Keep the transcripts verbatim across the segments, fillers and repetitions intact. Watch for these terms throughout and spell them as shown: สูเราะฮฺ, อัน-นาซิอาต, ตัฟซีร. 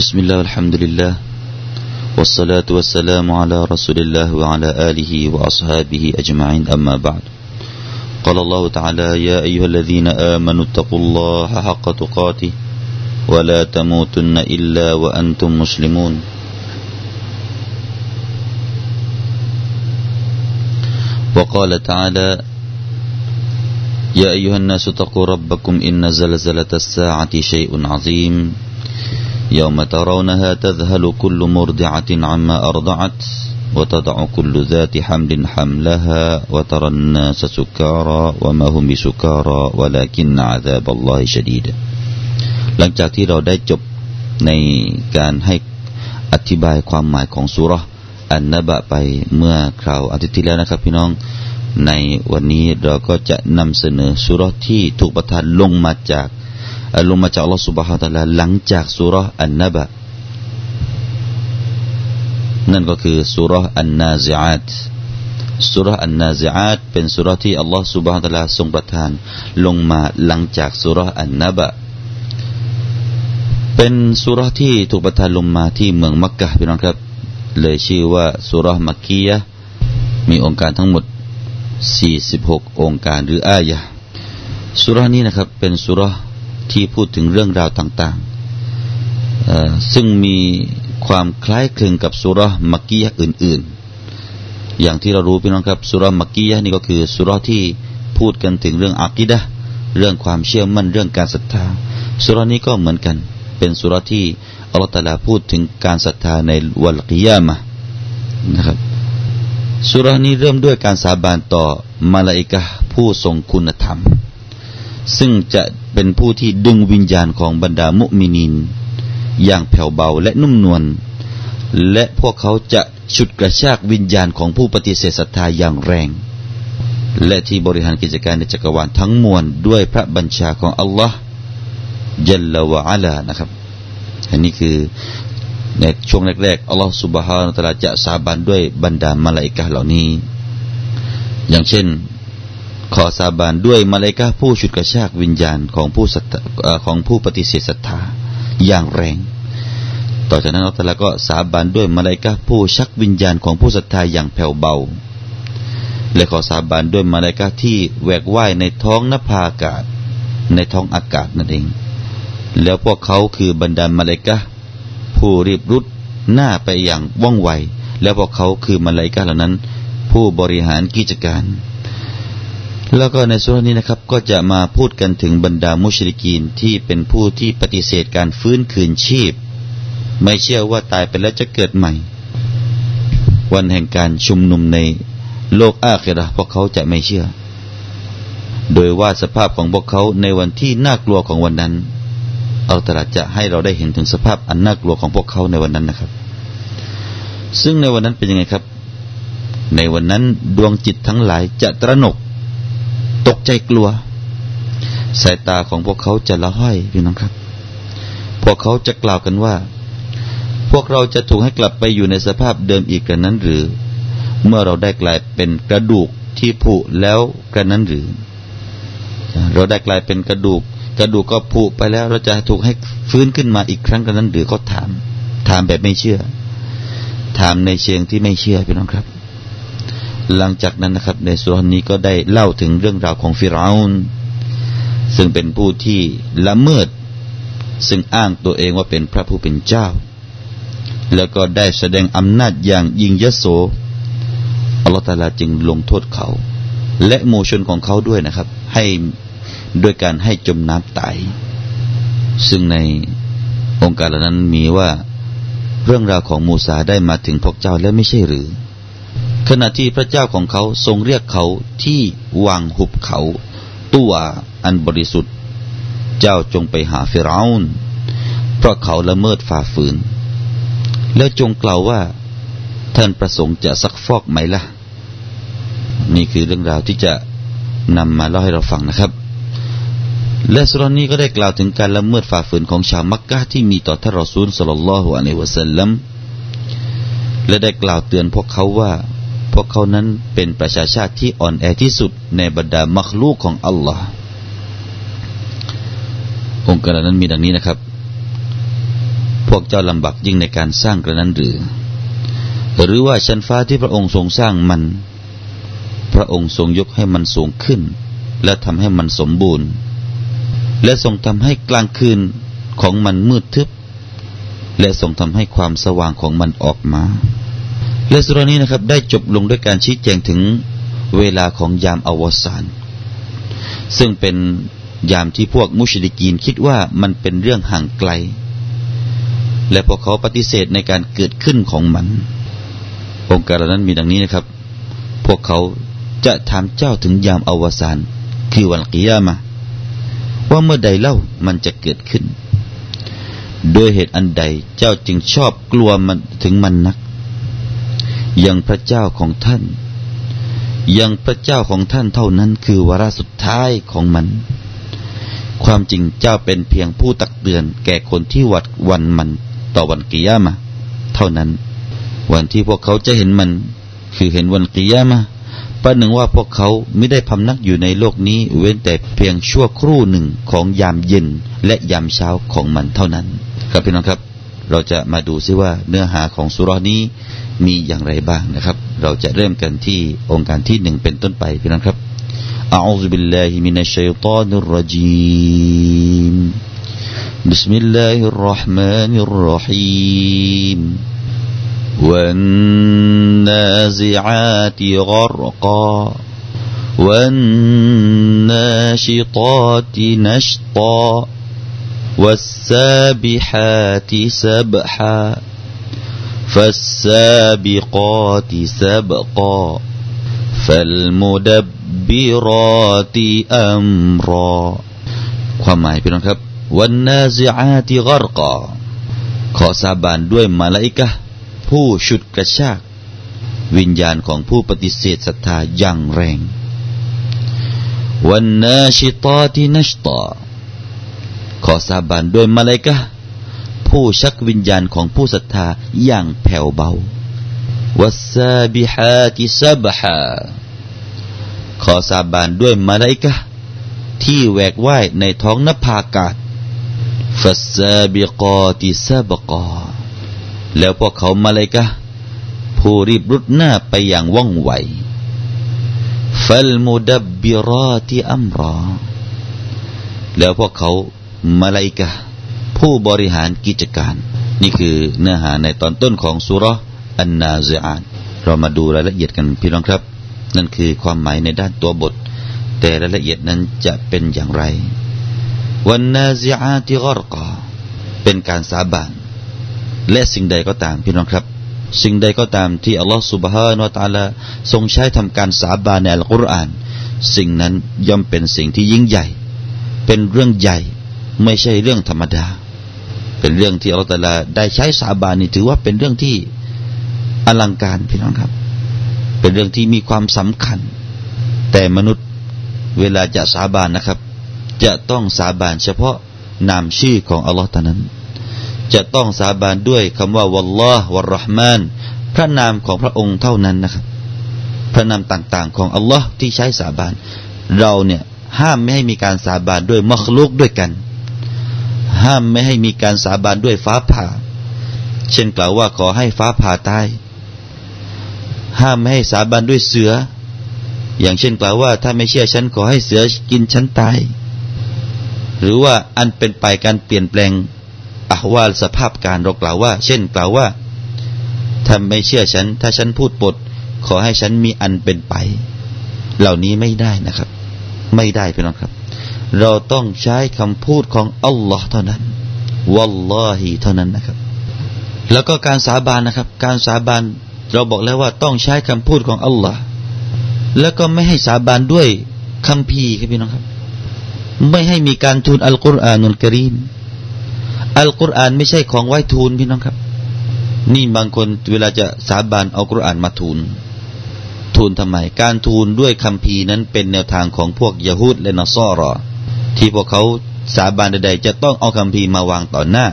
بسم الله والحمد لله والصلاة والسلام على رسول الله وعلى آله وأصحابه أجمعين أما بعد قال الله تعالى يا أيها الذين آمنوا اتقوا الله حق تقاته ولا تموتن إلا وأنتم مسلمون وقال تعالى يا أيها الناس اتقوا ربكم إن زلزلة الساعة شيء عظيم يوم ترونها تذهل كل مرضعة عما أرضعت وتضع كل ذات حمل حملها وترى الناس سكارى وما هم بسكارى ولكن عذاب الله شديد หลังจากที่เราได้จบในการให้อธิบายความหมายของซูเราะห์อันนะบะไปเมื่อคราวอาทิตย์ที่แล้วนะครับพี่น้องในวันนี้เราก็จะนำเสนอซูเราะห์ที่ถูกประทานลงมาจากลงมาจากอัลเลาะห์ซุบฮานะฮูวะตะอาลาหลังจากซูเราะห์อันนะบะนั่นก็คือซูเราะห์อันนาซิอาตซูเราะห์อันนาซิอาตเป็นซูเราะห์ที่อัลเลาะห์ซุบฮานะฮูวะตะอาลาทรงประทานลงมาหลังจากซูเราะห์อันนะบะเป็นซูเราะห์ที่ถูกประทานลงมาที่เมืองมักกะฮ์พี่น้องครับเลยชื่อว่าซูเราะห์มักกียะฮ์มีองค์การทั้งหมดสี่สิบหกองค์การหรืออายะห์ซูเราะห์นี้นะครับเป็นซูเราะห์ที่พูดถึงเรื่องราวต่างๆเอ่อซึ่งมีความคล้ายคลึงกับซูเราะห์มักกียะฮ์อื่นๆอย่างที่เรารู้พี่น้องครับซูเราะห์มักกียะฮ์นี่ก็คือซูเราะห์ที่พูดกันถึงเรื่องอะกีดะห์เรื่องความเชื่อมั่นเรื่องการศรัทธาซูเราะห์นี้ก็เหมือนกันเป็นซูเราะห์ที่อัลเลาะห์ตะอาลาพูดถึงการศรัทธาในวันกิยามะห์นะครับซูเราะห์นี้เริ่มด้วยการสาบานต่อมะลาอิกะฮ์ผู้ทรงคุณธรรมซึ่งจะเป็นผู้ที่ดึงวิญญาณของบรรดามุมินีนอย่างแผ่วเบาและนุ่มนวลและพวกเขาจะฉุดกระชากวิญญาณของผู้ปฏิเสธศรัทธาอย่างแรงและที่บริหารกิจการในจักรวาลทั้งมวลด้วยพระบัญชาของอัลลอฮ์ญัลลวะอะลานะครับอันนี้คือในช่วงแรกๆอัลลอฮ์ซุบฮานะฮูวะตะอาลาจะสาบานด้วยบรรดามะลาอิกะฮ์เหล่านี้อย่างเช่นขอสาบานด้วยมะลาอิกะฮ์ผู้ฉุดกระชากวิญญาณของผู้ศรัทธาของผู้ปฏิเสธศรัทธาอย่างแรงต่อจากนั้นอัลลอฮ์ตะอาลาก็สาบานด้วยมะลาอิกะฮ์ผู้ชักวิญญาณของผู้ศรัทธาอย่างแผ่วเบาและขอสาบานด้วยมะลาอิกะฮ์ที่แหวกว่ายในท้องนภาอากาศในท้องอากาศนั่นเองแล้วพวกเขาคือบรรดามะลาอิกะฮ์ผู้รีบรุดหน้าไปอย่างว่องไวแล้วพวกเขาคือมะลาอิกะฮ์เหล่านั้นผู้บริหารกิจการแล้วก็ในซูเราะห์นี้นะครับก็จะมาพูดกันถึงบรรดามุชริกีนที่เป็นผู้ที่ปฏิเสธการฟื้นคืนชีพไม่เชื่อว่าตายไปแล้วจะเกิดใหม่วันแห่งการชุมนุมในโลกอาคิเราะห์พวกเขาจะไม่เชื่อโดยว่าสภาพของพวกเขาในวันที่น่ากลัวของวันนั้นอัลเลาะห์ตะอาลาจะให้เราได้เห็นถึงสภาพอันน่ากลัวของพวกเขาในวันนั้นนะครับซึ่งในวันนั้นเป็นยังไงครับในวันนั้นดวงจิตทั้งหลายจะตระหนกตกใจกลัวสายตาของพวกเขาจะละห้อยพี่น้องครับพวกเขาจะกล่าวกันว่าพวกเราจะถูกให้กลับไปอยู่ในสภาพเดิมอีกกันนั้นหรือเมื่อเราได้กลายเป็นกระดูกที่ผุแล้วกันนั้นหรือเราได้กลายเป็นกระดูกกระดูกก็ผุไปแล้วเราจะถูกให้ฟื้นขึ้นมาอีกครั้งกันนั้นหรือเขาถามถามแบบไม่เชื่อถามในเชิงที่ไม่เชื่อพี่น้องครับหลังจากนั้นนะครับในซูเราะห์นี้ก็ได้เล่าถึงเรื่องราวของฟิรเอานซึ่งเป็นผู้ที่ละเมิดซึ่งอ้างตัวเองว่าเป็นพระผู้เป็นเจ้าแล้วก็ได้แสดงอำนาจอย่างยิ่งยโสอัลเลาะห์ตะอาลาจึงลงโทษเขาและหมู่ชนของเขาด้วยนะครับให้ด้วยการให้จมน้ำตายซึ่งในองค์การเหล่านั้นมีว่าเรื่องราวของมูซาได้มาถึงพวกเจ้าแล้วไม่ใช่หรือขณะที่พระเจ้าของเขาทรงเรียกเขาที่วางหุบเขาตัวอันบริสุทธิ์เจ้าจงไปหาฟิรเอานเพราะเขาละเมิดฝ่าฝืนแล้วจงกล่าวว่าท่านประสงค์จะซักฟอกไหมล่ะนี่คือเรื่องราวที่จะนำมาเล่าให้เราฟังนะครับและซูเราะห์นี้ก็ได้กล่าวถึงการละเมิดฝ่าฝืนของชาวมักกะฮ์ที่มีต่อท่านรอซูลศ็อลลัลลอฮุอะลัยฮิวะซัลลัมและได้กล่าวเตือนพวกเขาว่าพวกเขานั้นเป็นประชาชาติที่อ่อนแอที่สุดในบรรดามัคลูกของอัลลอฮ์องค์การนั้นมีดังนี้นะครับ พวกเจ้าลำบากยิ่งในการสร้างกระนั้นหรือหรือว่าชั้นฟ้าที่พระองค์ทรงสร้างมันพระองค์ทรงยกให้มันสูงขึ้นและทำให้มันสมบูรณ์และทรงทำให้กลางคืนของมันมืดทึบและทรงทำให้ความสว่างของมันออกมาและสุรานี้นะครับได้จบลงด้วยการชี้แจงถึงเวลาของยามอวสานซึ่งเป็นยามที่พวกมุชริกีนคิดว่ามันเป็นเรื่องห่างไกลและพวกเขาปฏิเสธในการเกิดขึ้นของมันองค์การนั้นมีดังนี้นะครับพวกเขาจะถามเจ้าถึงยามอวสานคือวันกิยามะห์ว่าเมื่อใดเล่ามันจะเกิดขึ้นโดยเหตุอันใดเจ้าจึงชอบกลัวมันถึงมันนักยังพระเจ้าของท่านยังพระเจ้าของท่านเท่านั้นคือวาระสุดท้ายของมันความจริงเจ้าเป็นเพียงผู้ตักเตือนแก่คนที่หวาดหวั่นมันต่อวันกิยามะห์เท่านั้นวันที่พวกเขาจะเห็นมันคือเห็นวันกิยามะห์ประหนึ่งว่าพวกเขาไม่ได้พำนักอยู่ในโลกนี้เว้นแต่เพียงชั่วครู่หนึ่งของยามเย็นและยามเช้าของมันเท่านั้นครับพี่น้องครับเราจะมาดูซิว่าเนื้อหาของซูเราะห์นี้มีอย่างไรบ้างนะครับเราจะเริ่มกันที่องค์การที่หนึ่งเป็นต้นไปพี่น้องครับอะอูซุบิลลาฮิมินัชชัยฏอนิรเราะญีมบิสมิลลาฮิรเราะห์มานิรเราะฮีมوالنازعات غرقا والناشطات نشطا والسابحات سبحا فالسابقات سبقا فالمدبرات أمرا ความหมายพี่น้องครับ والنازعات غرقا ขอสาบานด้วยมลาอิกะฮ์ผู้ฉุดกระชากวิญญาณของผู้ปฏิเสธศรัทธาอย่างแรงวันนาชิตาที่นัชตาขอสาบานด้วยมลาอิกะฮ์ผู้ชักวิญญาณของผู้ศรัทธาอย่างแผ่วเบาวัสซาบิฮาติซาบฮาขอสาบานด้วยมลาอิกะฮ์ที่แหวกว่ายในท้องนภาอากาศฟัสซาบิกาติซาบกาแล้วพวกเขามาเลยกะผู้รีบรุดหน้าไปอย่างว่องไวฟัลมุดับบิราติอัมรอแล้วพวกเขามาเลยกะผู้บริหารกิจการนี่คือเนื้อหาในตอนต้นของซูเราะห์อันนาซิอาตเรามาดูรายละเอียดกันพี่น้องครับนั่นคือความหมายในด้านตัวบทแต่รายละเอียดนั้นจะเป็นอย่างไรวันนาซิอาติกอรกอเป็นการสาบานและสิ่งใดก็ตามพี่น้องครับสิ่งใดก็ตามที่อัลลอฮฺซุบฮานะฮูวะตะอาลาทรงใช้ทำการสาบานในอัลกุรอานสิ่งนั้นย่อมเป็นสิ่งที่ยิ่งใหญ่เป็นเรื่องใหญ่ไม่ใช่เรื่องธรรมดาเป็นเรื่องที่อัลลอฮฺตะอาลาได้ใช้สาบานนี่ถือว่าเป็นเรื่องที่อลังการพี่น้องครับเป็นเรื่องที่มีความสำคัญแต่มนุษย์เวลาจะสาบานนะครับจะต้องสาบานเฉพาะนามชื่อของอัลลอฮฺเท่านั้นจะต้องสาบานด้วยคำว่าวัลลอฮ์วัรเราะห์มานพระนามของพระองค์เท่านั้นนะครับพระนามต่างๆของอัลลอฮ์ที่ใช้สาบานเราเนี่ยห้ามไม่ให้มีการสาบานด้วยมัคลุกด้วยกันห้ามไม่ให้มีการสาบานด้วยฟ้าผ่าเช่นกล่าวว่าขอให้ฟ้าผ่าตายห้ามไม่ให้สาบานด้วยเสืออย่างเช่นกล่าวว่าถ้าไม่เชื่อฉันขอให้เสือกินฉันตายหรือว่าอันเป็นไปการเปลี่ยนแปลงอะห์วาลสภาพการเรากล่าวว่าเช่นกล่าวว่าถ้าไม่เชื่อฉันถ้าฉันพูดปดขอให้ฉันมีอันเป็นไปเหล่านี้ไม่ได้นะครับไม่ได้พี่น้องครับเราต้องใช้คำพูดของอัลลอฮ์เท่านั้นวัลลอฮีเท่านั้นนะครับแล้วก็การสาบานนะครับการสาบานเราบอกแล้วว่าต้องใช้คำพูดของอัลลอฮ์แล้วก็ไม่ให้สาบานด้วยคัมภีร์ครับพี่น้องครับไม่ให้มีการทูลอัลกุรอานุลกะรีมอัลกุรอานไม่ใช่ของไว้ทูลพี่น้องครับนี่บางคนเวลาจะสาบานเอากุรอานมาทูลทูลทำไมการทูลด้วยคัมภีร์นั้นเป็นแนวทางของพวกยะฮูดและนอซอรอที่พวกเขาสาบานใดๆจะต้องเอาคัมภีร์มาวางต่อหน้า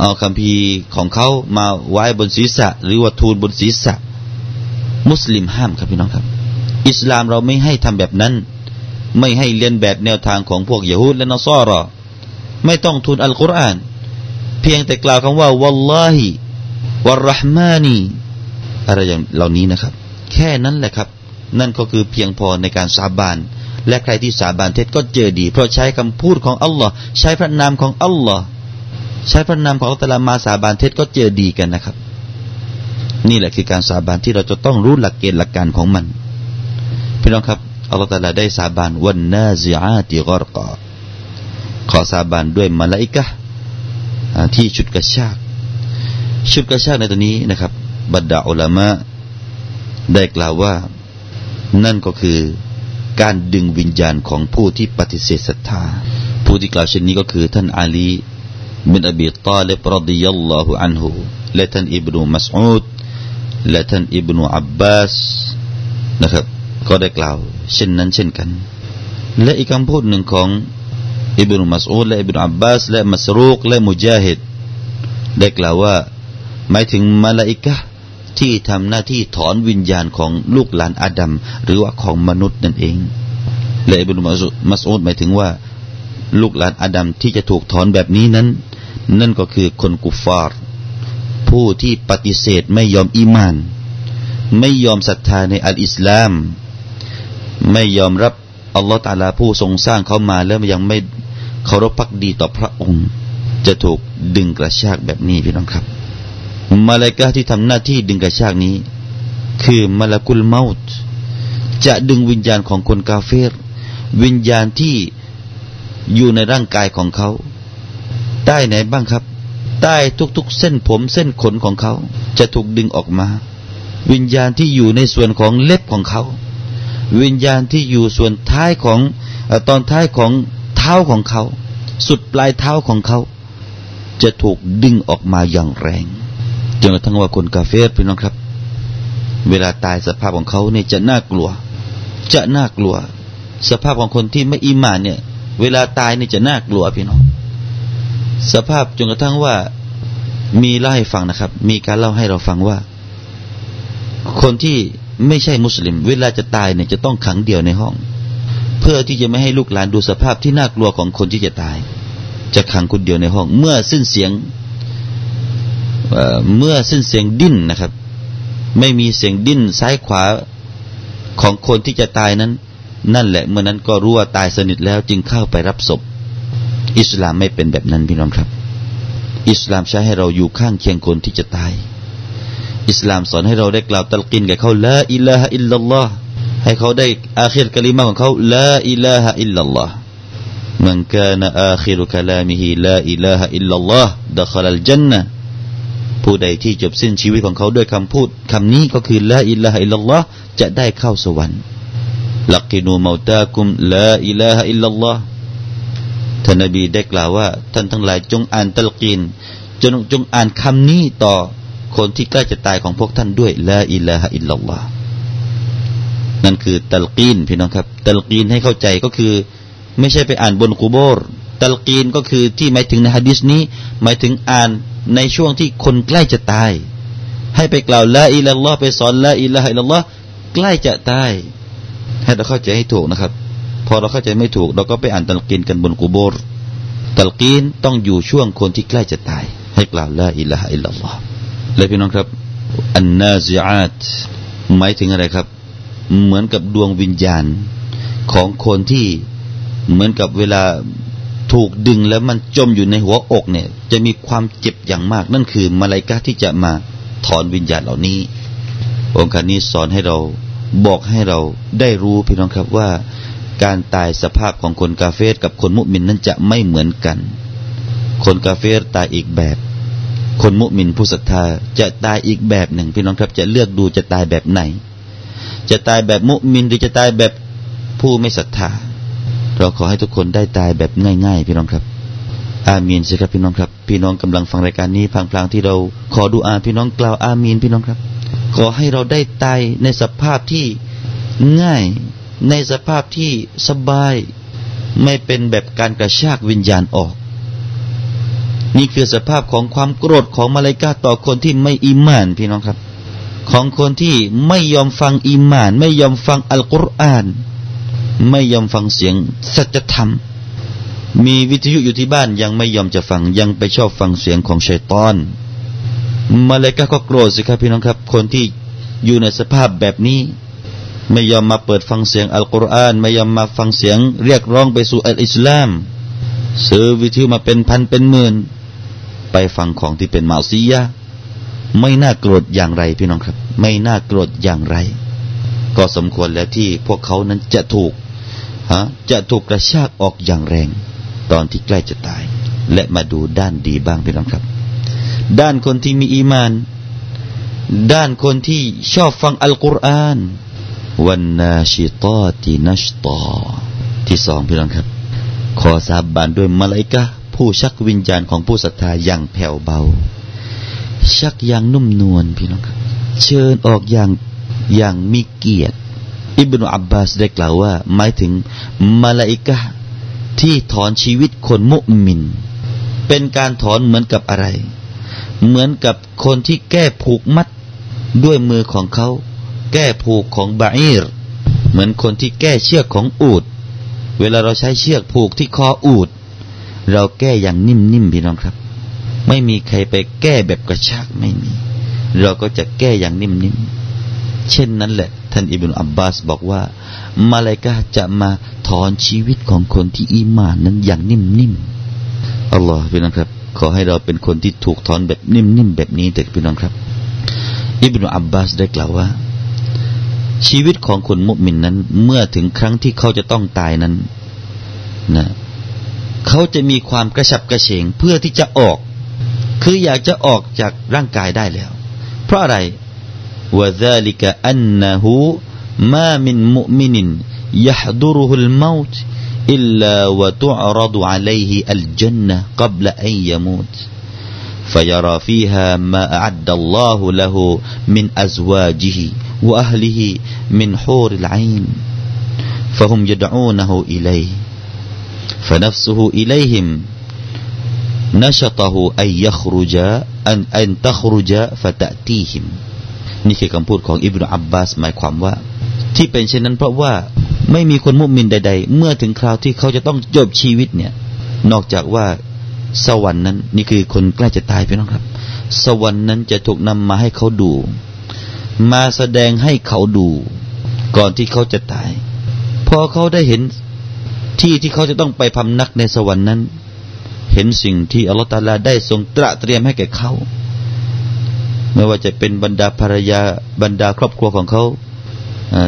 เอาคัมภีร์ของเขามาไว้บนศีรษะหรือว่าทูลบนศีรษะมุสลิมห้ามครับพี่น้องครับอิสลามเราไม่ให้ทำแบบนั้นไม่ให้เลียนแบบแนวทางของพวกยะฮูดและนอซอรอไม่ต้องทูลอัลกุรอาน เพียงแต่กล่าวคำว่าวัลลอฮิวัรเราะห์มานีอะไรอย่างเหล่านี้นะครับแค่นั้นแหละครับนั่นก็คือเพียงพอในการสาบานและใครที่สาบานเท็จก็เจอดีเพราะใช้คำพูดของอัลลอฮ์ใช้พระนามของอัลลอฮ์ใช้พระนามของอัลลอฮ์ตะอาลามาสาบานเท็จก็เจอดีกันนะครับนี่แหละคือการสาบานที่เราจะต้องรู้หลักเกณฑ์หลักการของมันพี่น้องครับอัลลอฮ์ตะอาลาได้สาบานวันนาซิอาติกอรกอขอสาบานด้วยมลาอิกะห์ที่ฉุดกระชากฉุดกระชากในตัวนี้นะครับบรรดาอุลามะได้กล่าวว่านั่นก็คือการดึงวิญญาณของผู้ที่ปฏิเสธศรัทธาผู้ที่กล่าวเช่นนี้ก็คือท่านอาลีบินอบีฏอลิบรอฎิยัลลอฮุอันฮุและท่านอิบนุมัสอูดและท่านอิบนุอับบาสนะครับก็ได้กล่าวเช่นนั้นเช่นกันและอีกคำพูดหนึ่งของอิบนุมัสอูดและอิบนุอับบาสและมัสรูกและมุจาฮิดได้กล่าวว่าหมายถึงมลาอิกะห์ที่ทำหน้าที่ถอนวิญญาณของลูกหลานอาดัมหรือว่าของมนุษย์นั่นเองและอิบนุมัสอูดหมายถึงว่าลูกหลานอาดัมที่จะถูกถอนแบบนี้นั้นนั่นก็คือคนกุฟาร์ผู้ที่ปฏิเสธไม่ยอมอีมานไม่ยอมศรัทธาในอัลอิสลามไม่ยอมรับอัลลอฮฺตะอาลาผู้ทรงสร้างเขามาแล้วยังไม่เคารพภักดีต่อพระองค์จะถูกดึงกระชากแบบนี้พี่น้องครับมาลาอิกะฮ์ที่ทำหน้าที่ดึงกระชากนี้คือมลากุลเมาต์จะดึงวิญญาณของคนกาเฟรวิญญาณที่อยู่ในร่างกายของเขาใต้ไหนบ้างครับใต้ทุกๆเส้นผมเส้นขนของเขาจะถูกดึงออกมาวิญญาณที่อยู่ในส่วนของเล็บของเขาวิญญาณที่อยู่ส่วนท้ายของตอนท้ายของเท้าของเขาสุดปลายเท้าของเขาจะถูกดึงออกมาอย่างแรงจนกระทั่งว่าคนกาเฟรพี่น้องครับเวลาตายสภาพของเขาเนี่ยจะน่ากลัวจะน่ากลัวสภาพของคนที่ไม่อิหม่านเนี่ยเวลาตายเนี่ยจะน่ากลัวพี่น้องสภาพจนกระทั่งว่ามีเล่าให้ฟังนะครับมีการเล่าให้เราฟังว่าคนที่ไม่ใช่มุสลิมเวลาจะตายเนี่ยจะต้องขังเดี่ยวในห้องเพื่อที่จะไม่ให้ลูกหลานดูสภาพที่น่ากลัวของคนที่จะตายจะขังคนเดียวในห้องเมื่อสิ้นเสียงเมื่อสิ้นเสียงดิ้นนะครับไม่มีเสียงดิ้นซ้ายขวาของคนที่จะตายนั้นนั่นแหละเมื่อนั้นก็รู้ว่าตายสนิทแล้วจึงเข้าไปรับศพอิสลามไม่เป็นแบบนั้นพี่น้องครับอิสลามใช้ให้เราอยู่ข้างเคียงคนที่จะตายอิสลามสอนให้เราได้กล่าวตัลกินกับเขาลาอิลาฮะอิลลัลลอฮ์ให้เขาได้อาคิรกะลิมะฮ์ของเขาลาอิลาฮะอิลลัลลอฮ์มันกานะอาคิรุกะลามิฮิลาอิลาฮะอิลลัลลอฮ์ดะคอลัลญันนะฮ์ผู้ใดที่จบสิ้นชีวิตของเขาด้วยคำพูดคำนี้ก็คือลาอิลาฮะอิลลัลลอฮ์จะได้เข้าสวรรค์ลักินูเมาตากุมลาอิลาฮะอิลลัลลอฮ์ท่านนบีได้กล่าวว่าท่านทั้งหลายจงอ่านตัลกีนจงจงอ่านคำนี้ต่อคนที่ใกล้จะตายของพวกท่านด้วยลาอิลาฮะอิลลัลลอฮ์นั่นคือตัลกีนพี่น้องครับตัลกีนให้เข้าใจก็คือไม่ใช่ไปอ่านบนกุโบร์ตัลกีนก็คือที่หมายถึงในหะดีษนี้หมายถึงอ่านในช่วงที่คนใกล้จะตายให้ไปกล่าวลาอิลาฮะอิลลัลลอฮ์ไปสอนลาอิลาฮะอิลลัลลอฮ์ใกล้จะตายให้เราเข้าใจให้ถูกนะครับพอเราเข้าใจไม่ถูกเราก็ไปอ่านตัลกีนกันบนกุโบร์ตัลกีนต้องอยู่ช่วงคนที่ใกล้จะตายให้กล่าวลาอิลาฮะอิลลัลลอฮ์และพี่น้องครับอันนาซิอาตหมายถึงอะไรครับเหมือนกับดวงวิญญาณของคนที่เหมือนกับเวลาถูกดึงแล้วมันจมอยู่ในหัวอกเนี่ยจะมีความเจ็บอย่างมากนั่นคือมลาอิกะฮ์ที่จะมาถอนวิญญาณเหล่านี้องค์การนี้สอนให้เราบอกให้เราได้รู้พี่น้องครับว่าการตายสภาพของคนกาเฟรกับคนมุมินนั้นจะไม่เหมือนกันคนกาเฟรตายอีกแบบคนมุมินผู้ศรัทธาจะตายอีกแบบหนึ่งพี่น้องครับจะเลือกดูจะตายแบบไหนจะตายแบบมุมินหรือจะตายแบบผู้ไม่ศรัทธาเราขอให้ทุกคนได้ตายแบบง่ายๆพี่น้องครับอามีนสิครับพี่น้องครับพี่น้องกำลังฟังรายการนี้พลางๆที่เราขอดุอาพี่น้องกล่าวอามีนพี่น้องครับขอให้เราได้ตายในสภาพที่ง่ายในสภาพที่สบายไม่เป็นแบบการกระชากวิญญาณออกนี่คือสภาพของความโกรธของมลาอิกะฮ์ต่อคนที่ไม่อีหม่านพี่น้องครับของคนที่ไม่ยอมฟังอีหม่านไม่ยอมฟังอัลกุรอานไม่ยอมฟังเสียงสัจธรรม มีวิทยุอยู่ที่บ้านยังไม่ยอมจะฟังยังไปชอบฟังเสียงของชัยฏอนมาเลกะก็โกรธสิครับพี่น้องครับคนที่อยู่ในสภาพแบบนี้ไม่ยอมมาเปิดฟังเสียงอัลกุรอานไม่ยอมมาฟังเสียงเรียกร้องไปสู่อัลอิสลามซื้อวิทยุมาเป็นพันเป็นหมื่นไปฟังของที่เป็นมะอซียะห์ไม่น่าโกรธอย่างไรพี่น้องครับไม่น่าโกรธอย่างไรก็สมควรแล้วที่พวกเขานั้นจะถูกฮะจะถูกกระชากออกอย่างแรงตอนที่ใกล้จะตายและมาดูด้านดีบ้างพี่น้องครับด้านคนที่มีอีมานด้านคนที่ชอบฟังอัลกุรอานวันนาชิตาตินัชตาที่สองพี่น้องครับขอสาบานด้วยมลาอิกะห์ผู้ชักวิญญาณของผู้ศรัทธาอย่างแผ่วเบาชักอย่างนุ่มนวลพี่น้องครับเชิญออกอย่างอย่างมีเกียรติอิบนุอับบาสได้กล่าวว่าหมายถึงมลาอิกะห์ที่ถอนชีวิตคนมุมินเป็นการถอนเหมือนกับอะไรเหมือนกับคนที่แก้ผูกมัดด้วยมือของเขาแก้ผูกของบะอีรเหมือนคนที่แก้เชือกของอูฐเวลาเราใช้เชือกผูกที่คออูฐเราแก้อย่างนิ่มๆพี่น้องครับไม่มีใครไปแก้แบบกระชากไม่มีเราก็จะแก้อย่างนิ่มๆเช่นนั้นแหละท่านอิบนุอับบาสบอกว่ามาลาอิกะห์จะมาถอนชีวิตของคนที่อีหม่านนั้นอย่างนิ่มๆอัลลอฮฺพี่น้องครับขอให้เราเป็นคนที่ถูกถอนแบบนิ่มๆแบบนี้เถิดพี่น้องครับอิบนุอับบาสได้กล่าวว่าชีวิตของคนมุมินนั้นเมื่อถึงครั้งที่เขาจะต้องตายนั้นนะเขาจะมีความกระฉับกระเฉงเพื่อที่จะออกคืออยากจะออกจากร่างกายได้แล้วเพราะอะไรวะซาลิกะอันนะฮูมามินมุมินยะห์ดุรุฮุลเมาตอิลลาวะตุอรดุอะลัยฮิอัลญันนะห์กับละอันยะมูตفيرى فيها ما أعد الله له من أزواجه وأهله من حور العين فهم يدعونه إليه فنفسه إليهم نشطه أن يخرج أن أن تخرج فتأتيهم นี่คือคำพูดของอิบนุอับบาสหมายความว่าที่เป็นเช่นนั้นเพราะว่าไม่มีคนมุมินใดๆเมื่อถึงคราวที่เขาจะต้องจบชีวิตเนี่ยนอกจากว่าสวรรค์นั้นนี่คือคนใกล้จะตายพี่น้องครับสวรรค์นั้นจะถูกนำมาให้เขาดูมาแสดงให้เขาดูก่อนที่เขาจะตายพอเขาได้เห็นที่ที่เขาจะต้องไปพำนักในสวรรค์นั้นเห็นสิ่งที่อัลเลาะห์ตะอาลาได้ทรงตระเตรียมให้แก่เขาไม่ว่าจะเป็นบรรดาภรรยาบรรดาครอบครัวของเขา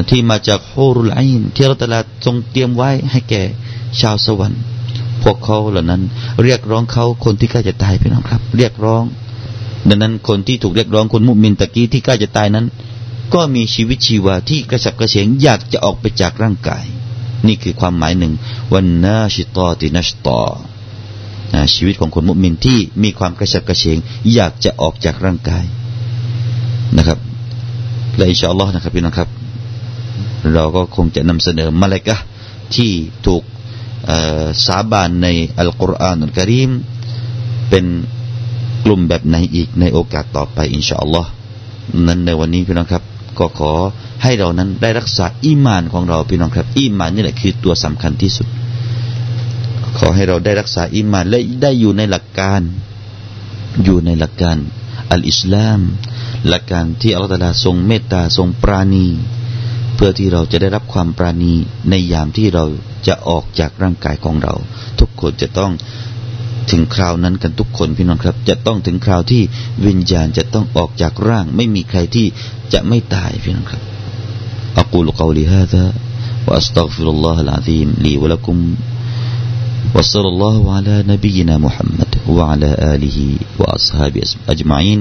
ที่มาจากฮูรุลอินที่อัลเลาะห์ตะอาลาทรงเตรียมไว้ให้แก่ชาวสวรรค์พวกเขาเหล่านั้นเรียกร้องเขาคนที่ใกล้จะตายพี่น้องครับเรียกร้องดังนั้นคนที่ถูกเรียกร้องคนมุมินตะกี้ที่ใกล้จะตายนั้นก็มีชีวิตชีวาที่กระฉับกระเฉงอยากจะออกไปจากร่างกายนี่คือความหมายหนึ่งวันนาชิตาตินัชตาชีวิตของคนมุมินที่มีความกระฉับกระเฉงอยากจะออกจากร่างกายนะครับและอินชาอัลลอฮ์นะครับพี่น้องครับเราก็คงจะนำเสนอมลาอิกะห์ที่ถูกสาบานในอัลกุรอานอัลกะรีมเป็นกลุ่มแบบไหนอีกในโอกาสต่อไปอินชาอัลลอฮ์นั้นในวันนี้พี่น้องครับก็ขอให้เรานั้นได้รักษาอีหม่านของเราพี่น้องครับอีหม่านนี่แหละคือตัวสำคัญที่สุดขอให้เราได้รักษาอีหม่านและได้อยู่ในหลักการอยู่ในหลักการอัลอิสลามหลักการที่อัลเลาะห์ตะอาลาทรงเมตตาทรงปราณีเพื่อที่เราจะได้รับความปราณีในยามที่เราจะออกจากร่างกายของเราทุกคนจะต้องถึงคราวนั้นกันทุกคนพี่น้องครับจะต้องถึงคราวที่วิญญาณจะต้องออกจากร่างไม่มีใครที่จะไม่ตายพี่น้องครับอะกูลกอลิฮาซาวะอัสตัฆฟิรุลลอฮุลอะซีมลีวะละกุมวะศ็อลลัลลอฮุอะลานะบิยนามุฮัมมัดวะอะลาอาลิฮิวะอัศฮาบิอัจมะอีน